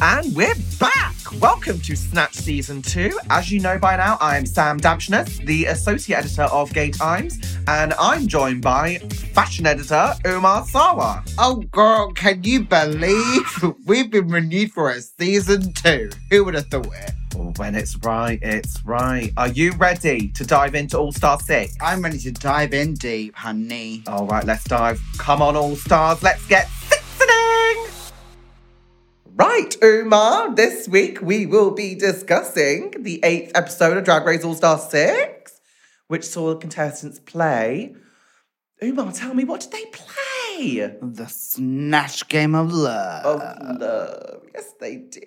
And we're back! Welcome to Snatch Season 2. As you know by now, I am Sam Damshenas, the Associate Editor of Gay Times, and I'm joined by Fashion Editor Umar Sawa. Oh girl, can you believe we've been renewed for a Season 2? Who would have thought it? Oh, when it's right, it's right. Are you ready to dive into All Star 6? I'm ready to dive in deep, honey. All right, let's dive. Come on, All Stars, let's get sixening! Right, Umar, this week we will be discussing the 8th episode of Drag Race All Star 6, which saw the contestants play. Umar, tell me, what did they play? The Snatch Game of Love. Of love. Yes, they did.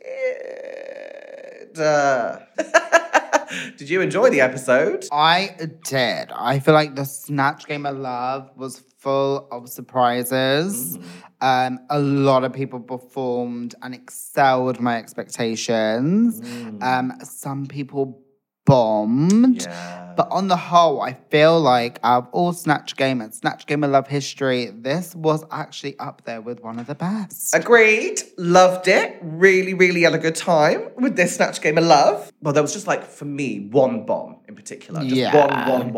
Did you enjoy the episode? I did. I feel like the Snatch Game of Love was full of surprises. A lot of people performed and excelled my expectations. Some people bombed. Yeah. But on the whole, I feel like out of all Snatch Game and Snatch Game of Love history, this was actually up there with one of the best. Agreed. Loved it. Really, really had a good time with this Snatch Game of Love. Well, there was just like, for me, one bomb in particular. Just one bomb.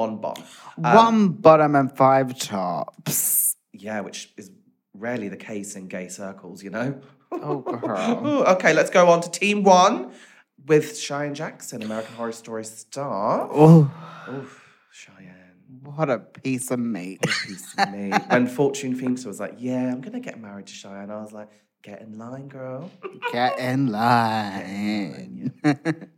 One bottom and five tops. Yeah, which is rarely the case in gay circles, you know? Oh, girl. Okay, let's go on to Team 1 with Cheyenne Jackson, American Horror Story star. Oh. Cheyenne. What a piece of meat. What a piece of meat. When Fortune Finkster was like, yeah, I'm going to get married to Cheyenne, I was like, get in line, girl. Get in line.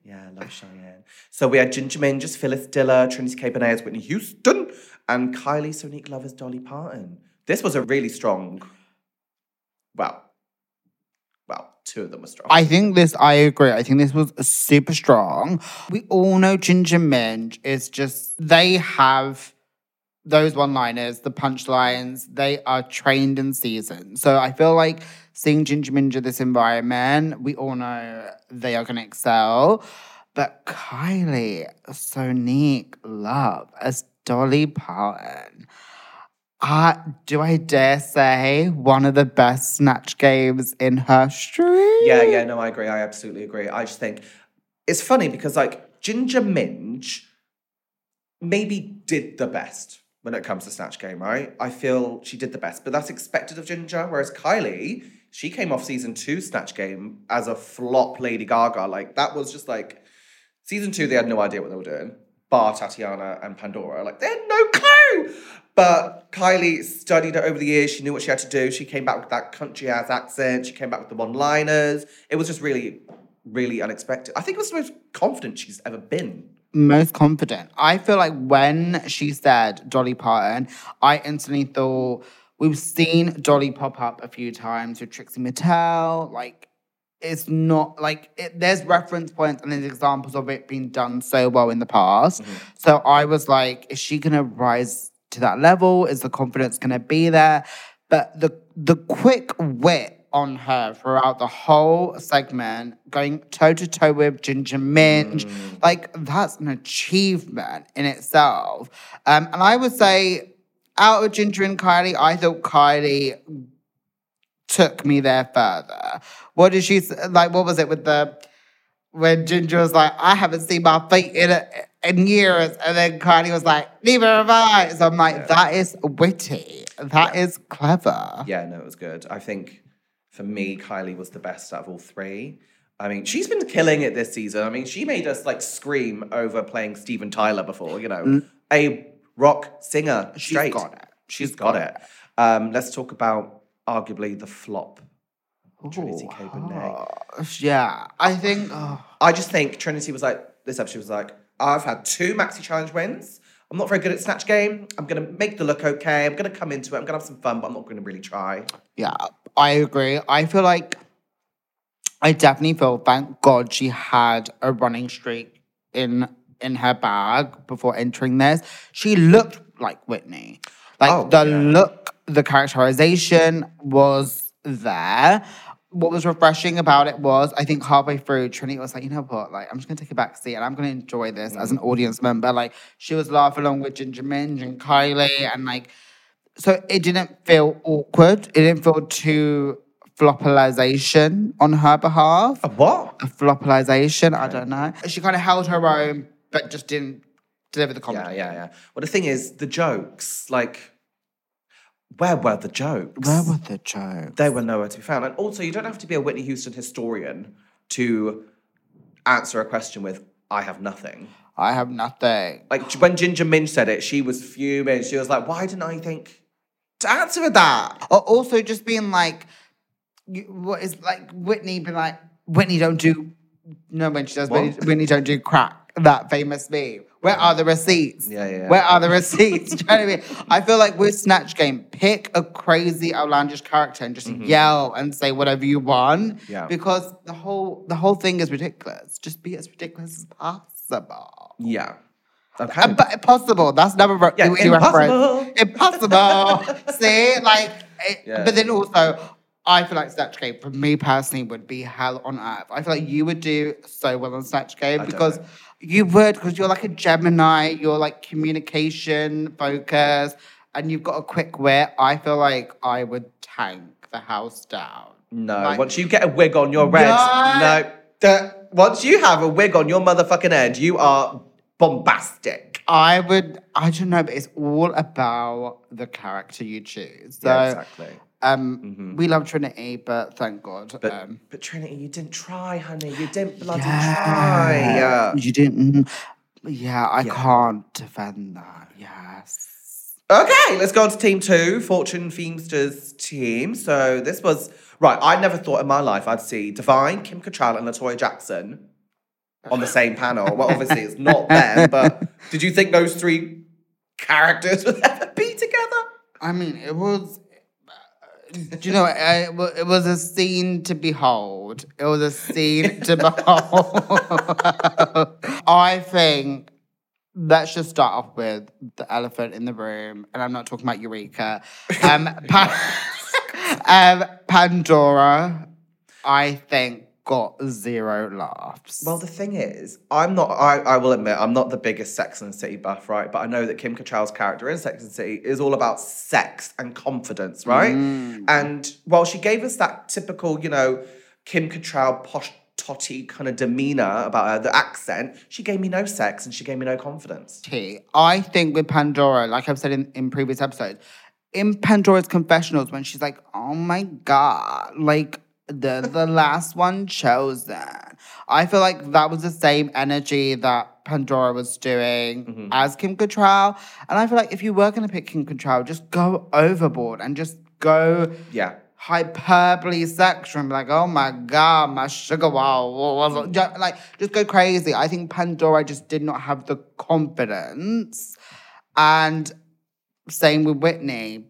Yeah, I love Cheyenne. So we had Ginger Minj as Phyllis Diller, Trinity K. Bernays as Whitney Houston, and Kylie Sonique Love as Dolly Parton. This was a really strong, well, two of them were strong. I agree. I think this was super strong. We all know Ginger Minj is just, they have those one-liners, the punchlines, they are trained in season. So I feel like seeing Ginger Minj in this environment, we all know they are going to excel. But Kylie Sonique Love as Dolly Parton. Do I dare say one of the best Snatch Games in her history? Yeah, no, I agree. I absolutely agree. I just think it's funny because, like, Ginger Minj maybe did the best when it comes to Snatch Game, right? I feel she did the best, but that's expected of Ginger, whereas Kylie, she came off Season 2 Snatch Game as a flop Lady Gaga. Like, that was just, like, Season 2, they had no idea what they were doing, bar Tatiana and Pandora. Like, they had no clue! But Kylie studied it over the years. She knew what she had to do. She came back with that country-ass accent. She came back with the one-liners. It was just really, really unexpected. I think it was the most confident she's ever been. Most confident. I feel like when she said Dolly Parton, I instantly thought, we've seen Dolly pop up a few times with Trixie Mattel. Like, it's not, like, there's reference points and there's examples of it being done so well in the past. Mm-hmm. So I was like, is she going to rise to that level? Is the confidence going to be there? But the quick wit on her throughout the whole segment, going toe-to-toe with Ginger Minj, like, that's an achievement in itself. And I would say, out of Ginger and Kylie, I thought Kylie took me there further. What did she, like, what was it with the, when Ginger was like, I haven't seen my feet in years, and then Kylie was like, neither have I. So I'm like, that is witty. That is clever. Yeah, no, it was good. I think, for me, Kylie was the best out of all three. I mean, she's been killing it this season. I mean, she made us, like, scream over playing Steven Tyler before, you know. A rock singer, straight. She's got it. She's got it. Let's talk about, arguably, the flop. Trinity K. Bernays. Yeah, I think... I just think Trinity was like, this episode was like, I've had 2 Maxi Challenge wins. I'm not very good at Snatch Game. I'm going to make the look okay. I'm going to come into it. I'm going to have some fun, but I'm not going to really try. Yeah, I agree. I feel like... I definitely feel, thank God, she had a running streak in her bag before entering this. She looked like Whitney. Like, look, the characterization was there. What was refreshing about it was, I think halfway through, Trinity was like, you know what, like, I'm just going to take a back seat and I'm going to enjoy this as an audience member. Like, she was laughing along with Ginger Minj and Kylie and, like, so it didn't feel awkward. It didn't feel too flopalization on her behalf. A what? A flopalization, okay. I don't know. She kind of held her own, but just didn't deliver the comedy. Yeah. Well, the thing is, the jokes, like... Where were the jokes? They were nowhere to be found. And also, you don't have to be a Whitney Houston historian to answer a question with, I have nothing. Like, when Ginger Minj said it, she was fuming. She was like, why didn't I think to answer with that? Or also just being like, Whitney don't do, no, when she does, Whitney don't do crack, that famous meme. Where are the receipts? Yeah. Where are the receipts? Do you know what I mean? I feel like with Snatch Game, pick a crazy, outlandish character and just yell and say whatever you want. Yeah. Because the whole thing is ridiculous. Just be as ridiculous as possible. Yeah. Okay. But impossible. That's never reference. Impossible. See, like, but then also. I feel like Snatch Game, for me personally, would be hell on earth. I feel like you would do so well on Snatch Game because you're like a Gemini, you're like communication focused, and you've got a quick wit. I feel like I would tank the house down. No, like, once you get a wig on your red, once you have a wig on your motherfucking head, you are bombastic. I don't know, but it's all about the character you choose. So, yeah, exactly. We love Trinity, but thank God. But Trinity, you didn't try, honey. You didn't bloody try. You didn't. I can't defend that. Yes. Okay, let's go on to team two, Fortune Finkster's team. So this was... Right, I never thought in my life I'd see Divine, Kim Cattrall and Latoya Jackson on the same panel. Well, obviously it's not them, but did you think those three characters would ever be together? I mean, it was... Do you know, it was a scene to behold. I think let's just start off with the elephant in the room, and I'm not talking about Eureka. Pandora, I think, got zero laughs. Well, the thing is, I will admit, I'm not the biggest Sex and the City buff, right? But I know that Kim Cattrall's character in Sex and the City is all about sex and confidence, right? Mm. And while she gave us that typical, you know, Kim Cattrall posh totty kind of demeanor about her, the accent, she gave me no sex and she gave me no confidence. I think with Pandora, like I've said in previous episodes, in Pandora's confessionals, when she's like, oh my God, like, the last one chosen. I feel like that was the same energy that Pandora was doing as Kim Cattrall. And I feel like if you were going to pick Kim Cattrall, just go overboard and just go hyperbole sexual and be like, oh my God, my sugar wall. Like, just go crazy. I think Pandora just did not have the confidence. And same with Whitney.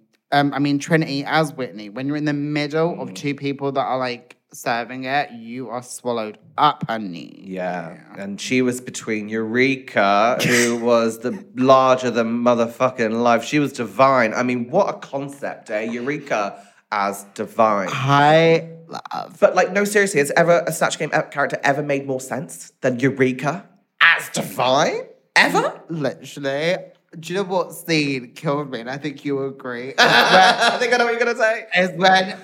Trinity as Whitney, when you're in the middle of two people that are, like, serving it, you are swallowed up, honey. Yeah. And she was between Eureka, who was the larger than motherfucking life. She was Divine. I mean, what a concept, eh? Eureka as Divine. I love. But, like, no, seriously, has ever a Snatch Game character ever made more sense than Eureka as Divine? Ever? Literally. Do you know what scene killed me? And I think you agree. I think I know what you're going to say. Is when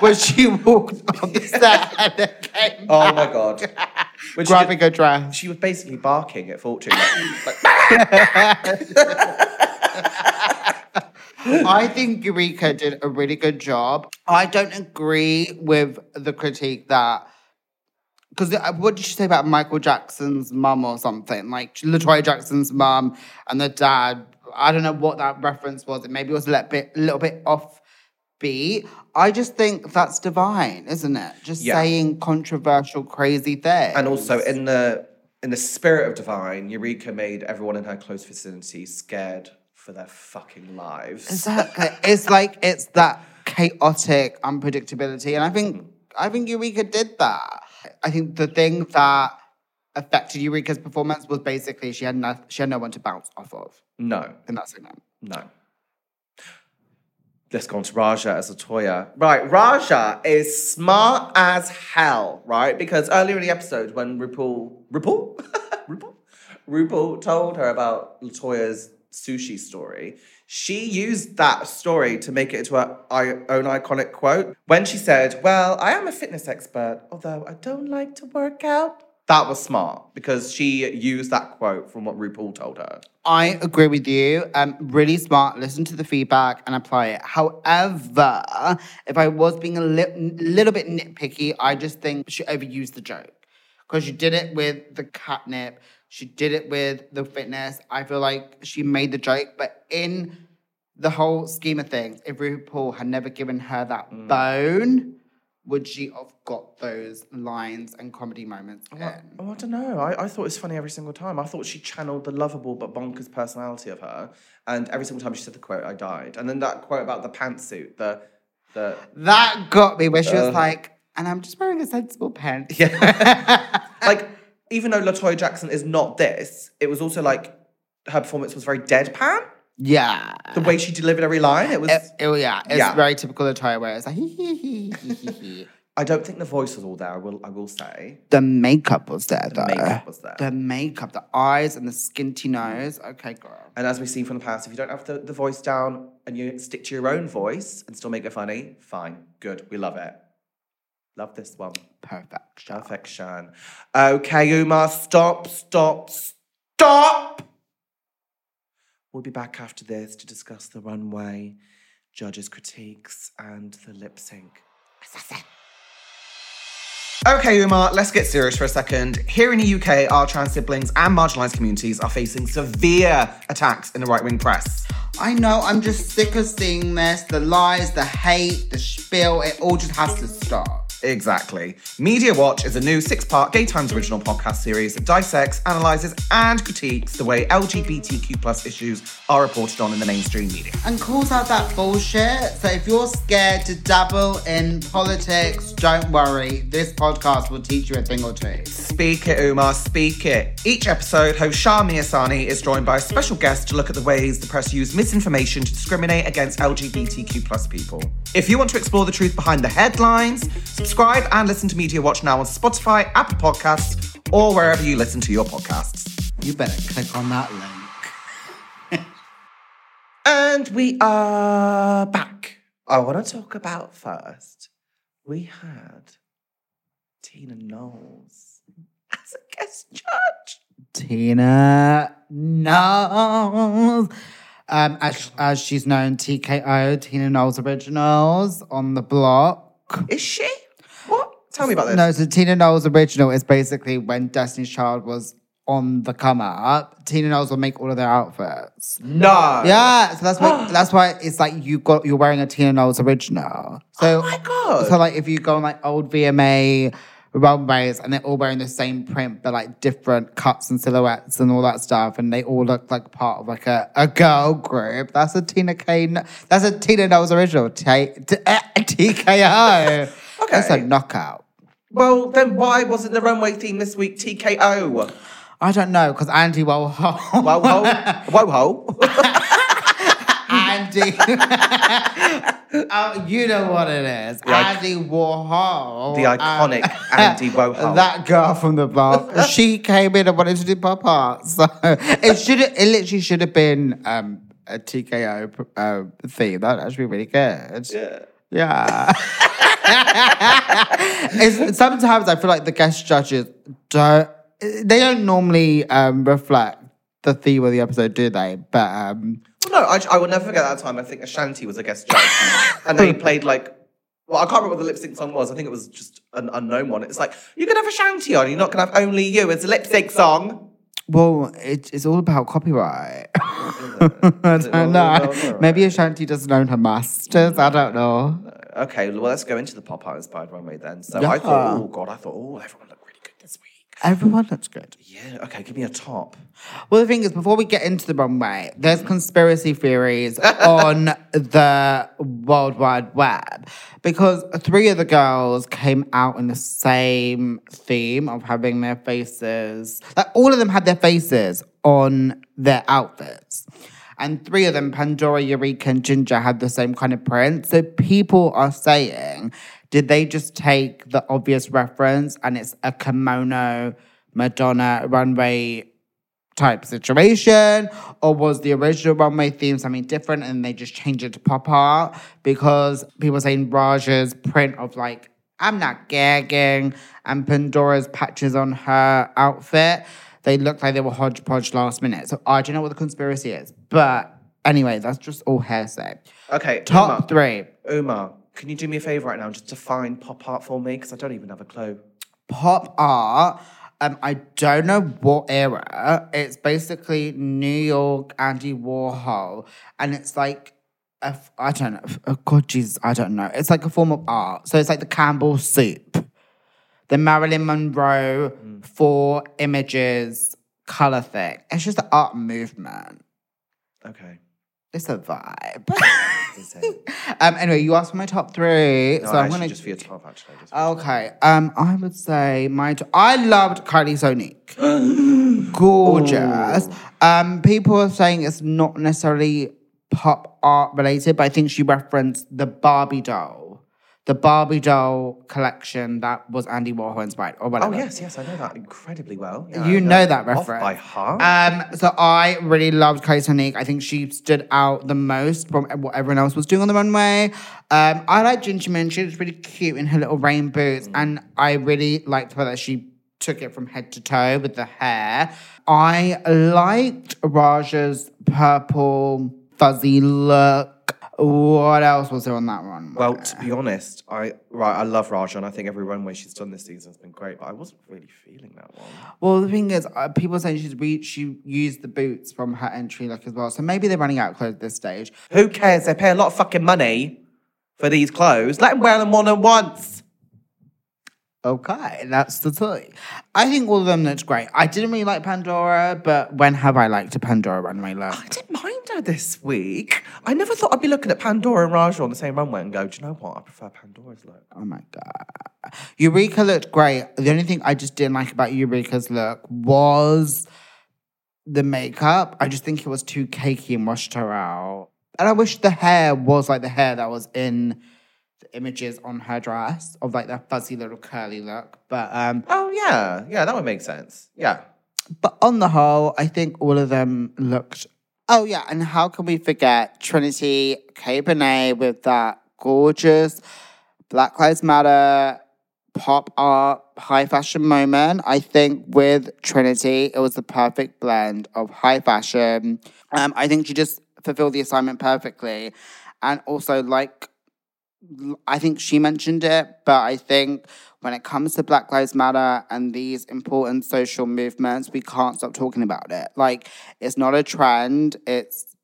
when she walked on the set and it came back. My God. Grabbing her dress. She was basically barking at Fortune. I think Eureka did a really good job. I don't agree with the critique that... Because what did she say about Michael Jackson's mum or something? Like, Latoya Jackson's mum and the dad. I don't know what that reference was. It maybe was a little bit offbeat. I just think that's Divine, isn't it? Just saying controversial, crazy things. And also, in the spirit of Divine, Eureka made everyone in her close vicinity scared for their fucking lives. Exactly. It's that chaotic unpredictability. And I think Eureka did that. I think the thing that affected Eureka's performance was basically she had no one to bounce off of. No. In that segment. No. Let's go on to Raja as Latoya. Right, Raja is smart as hell, right? Because earlier in the episode when RuPaul told her about Latoya's sushi story. She used that story to make it into her own iconic quote. When she said, well, I am a fitness expert, although I don't like to work out. That was smart because she used that quote from what RuPaul told her. I agree with you. Really smart. Listen to the feedback and apply it. However, if I was being a little bit nitpicky, I just think she overused the joke because she did it with the catnip. She did it with the fitness. I feel like she made the joke, but in the whole scheme of things, if RuPaul had never given her that bone, would she have got those lines and comedy moments in? Oh, I don't know. I thought it was funny every single time. I thought she channeled the lovable but bonkers personality of her. And every single time she said the quote, I died. And then that quote about the pantsuit, that got me, where she was like, and I'm just wearing a sensible pant. Yeah. Like, even though Latoya Jackson is not this, it was also like her performance was very deadpan. Yeah. The way she delivered every line, it was... It's very typical Latoya where it's like, hee hee hee hee hee hee. I don't think the voice was all there, I will say. The makeup was there, though. The makeup, the eyes and the skinty nose. Okay, girl. And as we've seen from the past, if you don't have the voice down and you stick to your own voice and still make it funny, fine, good, we love it. Love this one. Perfection. Okay, Umar, stop! We'll be back after this to discuss the runway, judges' critiques, and the lip sync. Assassin. Okay, Umar, let's get serious for a second. Here in the UK, our trans siblings and marginalised communities are facing severe attacks in the right-wing press. I know, I'm just sick of seeing this. The lies, the hate, the spiel, it all just has to stop. Exactly. Media Watch is a new 6-part Gay Times original podcast series that dissects, analyses and critiques the way LGBTQ plus issues are reported on in the mainstream media. And calls out that bullshit. So if you're scared to dabble in politics, don't worry. This podcast will teach you a thing or two. Speak it, Umar, speak it. Each episode, host Shah Miasani is joined by a special guest to look at the ways the press use misinformation to discriminate against LGBTQ plus people. If you want to explore the truth behind the headlines, subscribe and listen to Media Watch now on Spotify, Apple Podcasts, or wherever you listen to your podcasts. You better click on that link. And we are back. I want to talk about first, we had Tina Knowles as a guest judge. Tina Knowles. As she's known, TKO, Tina Knowles Originals on the block. Is she? Tell me about this. No, so Tina Knowles Original is basically when Destiny's Child was on the come up. Tina Knowles would make all of their outfits. No. Yeah, so that's why it's like you're wearing a Tina Knowles Original. So, oh my God. So like if you go on like old VMA runways and they're all wearing the same print but like different cuts and silhouettes and all that stuff and they all look like part of like a girl group. That's a Tina Knowles Original. TKO. Okay. That's a knockout. Well, then why wasn't the runway theme this week TKO? I don't know, because Andy Warhol. Andy. Oh, you know what it is. Andy Warhol. The iconic Andy Warhol. That girl from the block. She came in and wanted to do pop art. So it literally should have been a TKO theme. That would actually be really good. Yeah. Sometimes I feel like the guest judges don't normally reflect the theme of the episode, do they? But I will never forget that time. I think Ashanti was a guest judge, and they played like, well, I can't remember what the lip sync song was. I think it was just an unknown one. It's like you can have Ashanti on, you're not gonna have Only You as a lip sync song. Well, it's all about copyright. I don't know. Maybe Ashanti doesn't own her masters. No. I don't know. Okay, well, let's go into the pop art inspired runway then. So yeah. I thought, everyone looked really good this week. Everyone looks good. Yeah, okay, give me a top. Well, the thing is, before we get into the runway, there's conspiracy theories on the World Wide Web because 3 of the girls came out in the same theme of having their faces. Like, all of them had their faces on their outfits. And 3 of them, Pandora, Eureka, and Ginger, had the same kind of print. So people are saying, did they just take the obvious reference and it's a kimono Madonna runway type situation, or was the original runway theme something different and they just changed it to pop art? Because people saying Raja's print of like, I'm not gagging, and Pandora's patches on her outfit, they looked like they were hodgepodge last minute. So I don't know what the conspiracy is. But anyway, that's just all hearsay. Okay, top three. Umar, can you do me a favour right now just to find pop art for me? Because I don't even have a clue. Pop art, I don't know what era. It's basically New York, Andy Warhol. And it's like, I don't know. Oh, God, Jesus, I don't know. It's like a form of art. So it's like the Campbell soup, the Marilyn Monroe four images color thing. It's just the art movement. Okay. It's a vibe. Anyway, you asked for my top three. No, so I'm gonna just for your top, actually. Okay. I would say I loved Kylie Sonique. Gorgeous. People are saying it's not necessarily pop art related, but I think she referenced the Barbie doll collection that was Andy Warhol inspired, or whatever. Oh, yes, I know that incredibly well. Yeah, you know that reference. Off by heart. So I really loved Kylie Sonique. I think she stood out the most from what everyone else was doing on the runway. I liked Ginger Minj. She was really cute in her little rain boots, and I really liked her that she took it from head to toe with the hair. I liked Raja's purple fuzzy look. What else was there on that one? Well, to be honest, I love Raja, and I think every runway she's done this season has been great, but I wasn't really feeling that one. Well, the thing is, people are saying she used the boots from her entry look as well, so maybe they're running out of clothes at this stage. Who cares? They pay a lot of fucking money for these clothes. Let them wear them more than once. Okay, that's the toy. I think all of them looked great. I didn't really like Pandora, but when have I liked a Pandora runway look? I didn't mind her this week. I never thought I'd be looking at Pandora and Raja on the same runway and go, do you know what? I prefer Pandora's look. Oh my God. Eureka looked great. The only thing I just didn't like about Eureka's look was the makeup. I just think it was too cakey and washed her out. And I wish the hair was like the hair that was in the images on her dress of like that fuzzy little curly look, but that would make sense. Yeah, but on the whole, I think all of them looked. Oh yeah, and how can we forget Trinity K. Bernays with that gorgeous Black Lives Matter pop art high fashion moment? I think with Trinity, it was the perfect blend of high fashion. I think she just fulfilled the assignment perfectly, and also like, I think she mentioned it, but I think when it comes to Black Lives Matter and these important social movements, we can't stop talking about it. Like, it's not a trend, it's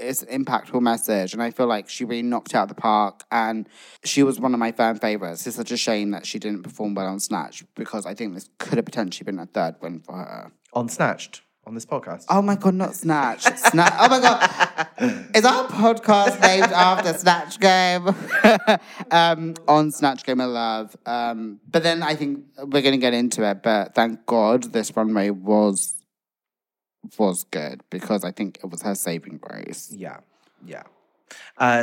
an impactful message, and I feel like she really knocked it out of the park, and she was one of my fan favourites. It's such a shame that she didn't perform well on Snatch, because I think this could have potentially been a third win for her. On Snatched? On this podcast? Oh my God, not Snatch. Snatch. Oh my God. Is our podcast named after Snatch Game? On Snatch Game of Love. But then I think we're going to get into it. But thank God this runway was good, because I think it was her saving grace. Yeah. Yeah.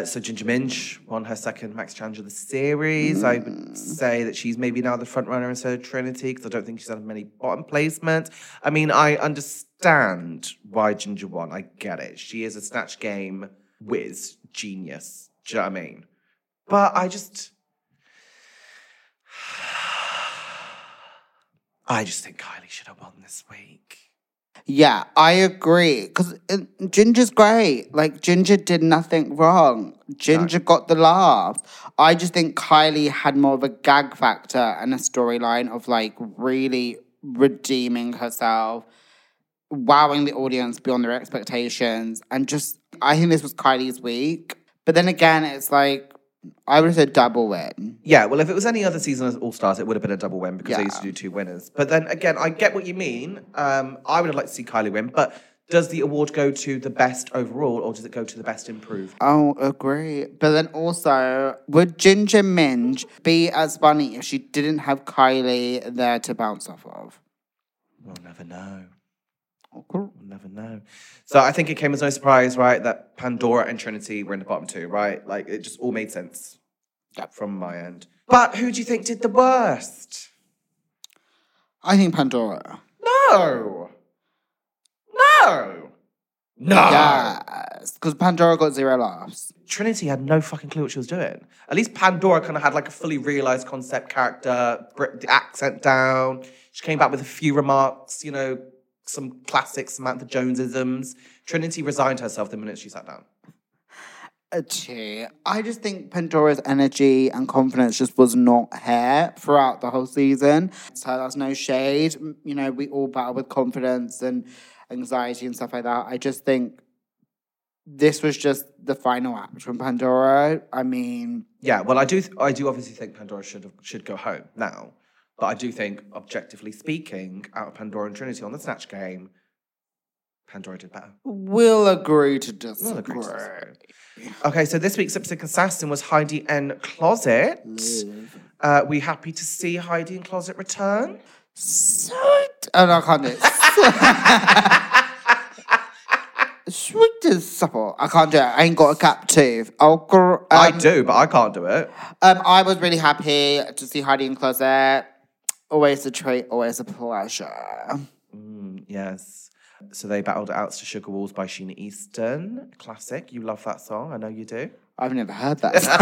So Ginger Minj won her second Max Challenge of the series. I would say that she's maybe now the front runner instead of Trinity, because I don't think she's had many bottom placements. I mean, I understand why Ginger won. I get it. She is a Snatch Game whiz, genius. Do you know what I mean? But I just think Kylie should have won this week. Yeah, I agree. Because Ginger's great. Like, Ginger did nothing wrong. Ginger got the laughs. I just think Kylie had more of a gag factor and a storyline of, like, really redeeming herself, wowing the audience beyond their expectations. And just, I think this was Kylie's week. But then again, it's like, I would have said double win. Yeah, well, if it was any other season of All Stars, it would have been a double win, because they used to do two winners. But then again, I get what you mean. I would have liked to see Kylie win, but does the award go to the best overall, or does it go to the best improved? Oh, agree. But then also, would Ginger Minj be as funny if she didn't have Kylie there to bounce off of? We'll never know. We'll never know. So I think it came as no surprise, right, that Pandora and Trinity were in the bottom two, right? Like, it just all made sense from my end. But who do you think did the worst? I think Pandora. No! No. No. Yes. Because Pandora got 0 laughs. Trinity had no fucking clue what she was doing. At least Pandora kind of had like a fully realised concept character, the accent down. She came back with a few remarks, you know, some classic Samantha Jones-isms. Trinity resigned herself the minute she sat down. I just think Pandora's energy and confidence just was not here throughout the whole season. So that's no shade. You know, we all battle with confidence and anxiety and stuff like that. I just think this was just the final act from Pandora. I mean... Yeah, well, I do obviously think Pandora should go home now. But I do think, objectively speaking, out of Pandora and Trinity on the Snatch Game, Pandora did better. We'll agree to disagree. Okay, so this week's lipstick assassin was Heidi N. Closet. We happy to see Heidi N. Closet return? So... Oh, no, I can't do it. Sweet as supple. I can't do it. I ain't got a gap tooth. I do, but I can't do it. I was really happy to see Heidi N. Closet. Always a treat, always a pleasure. Yes. So they battled out to Sugar Walls by Sheena Easton. Classic. You love that song. I know you do. I've never heard that song.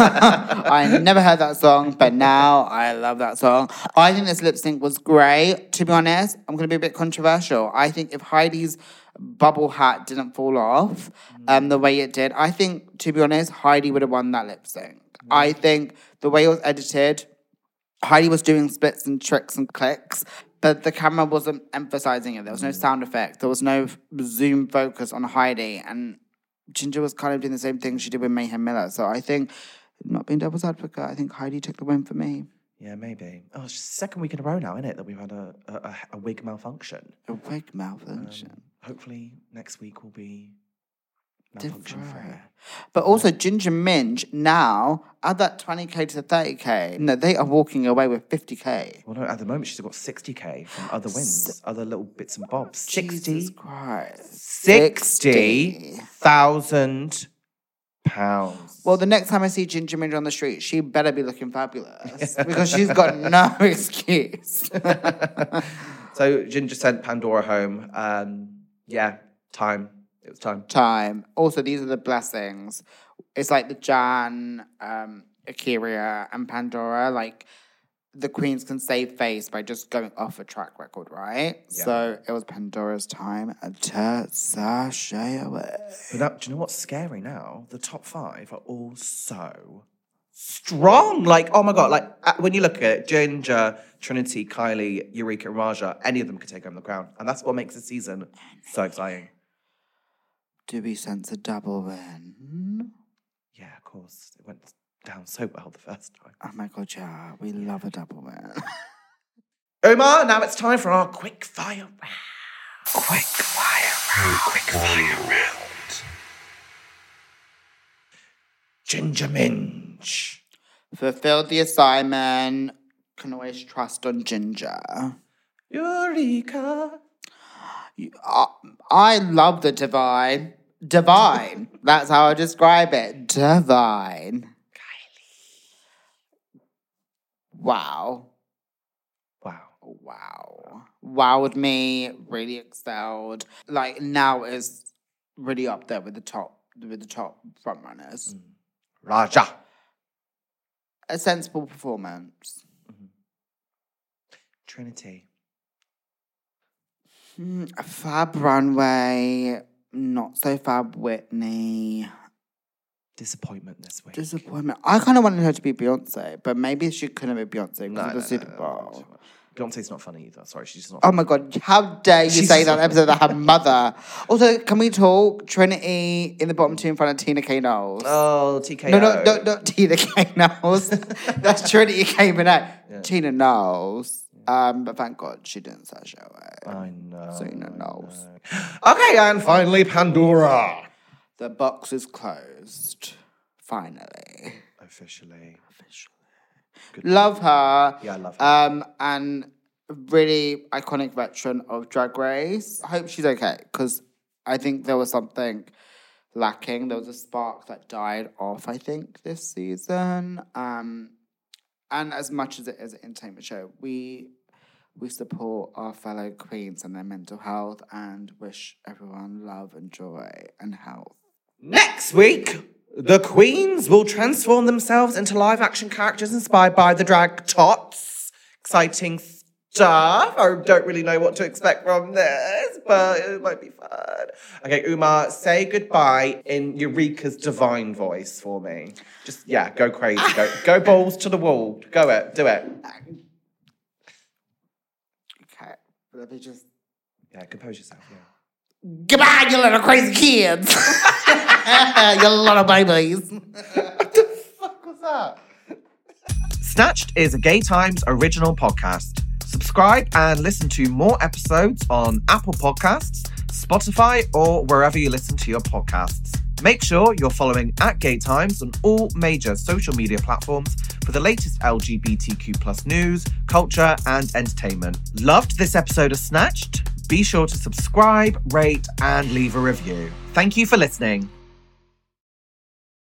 I never heard that song, but now I love that song. I think this lip sync was great. To be honest, I'm going to be a bit controversial. I think if Heidi's bubble hat didn't fall off the way it did, I think, to be honest, Heidi would have won that lip sync. I think the way it was edited, Heidi was doing splits and tricks and clicks. But the camera wasn't emphasising it. There was no sound effect. There was no zoom focus on Heidi. And Ginger was kind of doing the same thing she did with Mayhem Miller. So I think, not being devil's advocate, I think Heidi took the win for me. Yeah, maybe. Oh, it's just the second week in a row now, isn't it, that we've had a wig malfunction. A wig malfunction. Hopefully next week will be... But also Ginger Minj now, add that 20k to the 30k. No, they are walking away with 50k. Well, no, at the moment she's got 60k from other wins, other little bits and bobs. 60,000 pounds. Well, the next time I see Ginger Minj on the street, she better be looking fabulous because she's got no excuse. So Ginger sent Pandora home. Time. It was time. Also, these are the blessings. It's like the Jan, Akira, and Pandora. Like, the queens can save face by just going off a track record, right? Yeah. So it was Pandora's time to sashay away. But that, do you know what's scary now? The top five are all so strong. Like, oh my God. Like, when you look at it, Ginger, Trinity, Kylie, Eureka, and Raja, any of them could take home the crown. And that's what makes this season so exciting. Do we sense a double win? Yeah, of course. It went down so well the first time. Oh my God, yeah. We love a double win. Omar, now it's time for our quick fire round. Quick fire round. Quick fire round. Ginger Minj. Fulfilled the assignment. Can always trust on Ginger. Eureka. I love the Divine. Divine. That's how I describe it. Divine. Kylie. Wow. Wowed me. Really excelled. Like, now is really up there with the top front runners. Raja. A sensible performance. Trinity. Fab runway, not so fab Whitney. Disappointment this week. I kind of wanted her to be Beyoncé, but maybe she couldn't be Beyoncé because of the Super Bowl. Beyoncé's not funny either. Sorry, she's just not funny. Oh my God, how dare you say that episode that her mother. Also, can we talk Trinity in the bottom two in front of Tina K. Knowles? Oh, TKO. No, not Tina K. Knowles. That's Trinity K. Bernays. Yeah. Tina Knowles. But thank God she didn't such a way. I know. So, Knowles. Okay, and finally, Pandora. The box is closed. Finally. Officially. Good love her. Yeah, I love her. And really iconic veteran of Drag Race. I hope she's okay, because I think there was something lacking. There was a spark that died off, I think, this season. And as much as it is an entertainment show, we We support our fellow queens and their mental health and wish everyone love and joy and health. Next week, the queens will transform themselves into live-action characters inspired by the drag tots. Exciting stuff. I don't really know what to expect from this, but it might be fun. Okay, Umar, say goodbye in Eureka's divine voice for me. Just, yeah, go crazy. Go balls to the wall. Go it. Do it. Okay. Let me just... Yeah, compose yourself, yeah. Goodbye, you little crazy kids. You little babies. What the fuck was that? Snatched is a Gay Times original podcast. Subscribe and listen to more episodes on Apple Podcasts, Spotify, or wherever you listen to your podcasts. Make sure you're following @GayTimes on all major social media platforms for the latest LGBTQ+ news, culture, and entertainment. Loved this episode of Snatched? Be sure to subscribe, rate, and leave a review. Thank you for listening.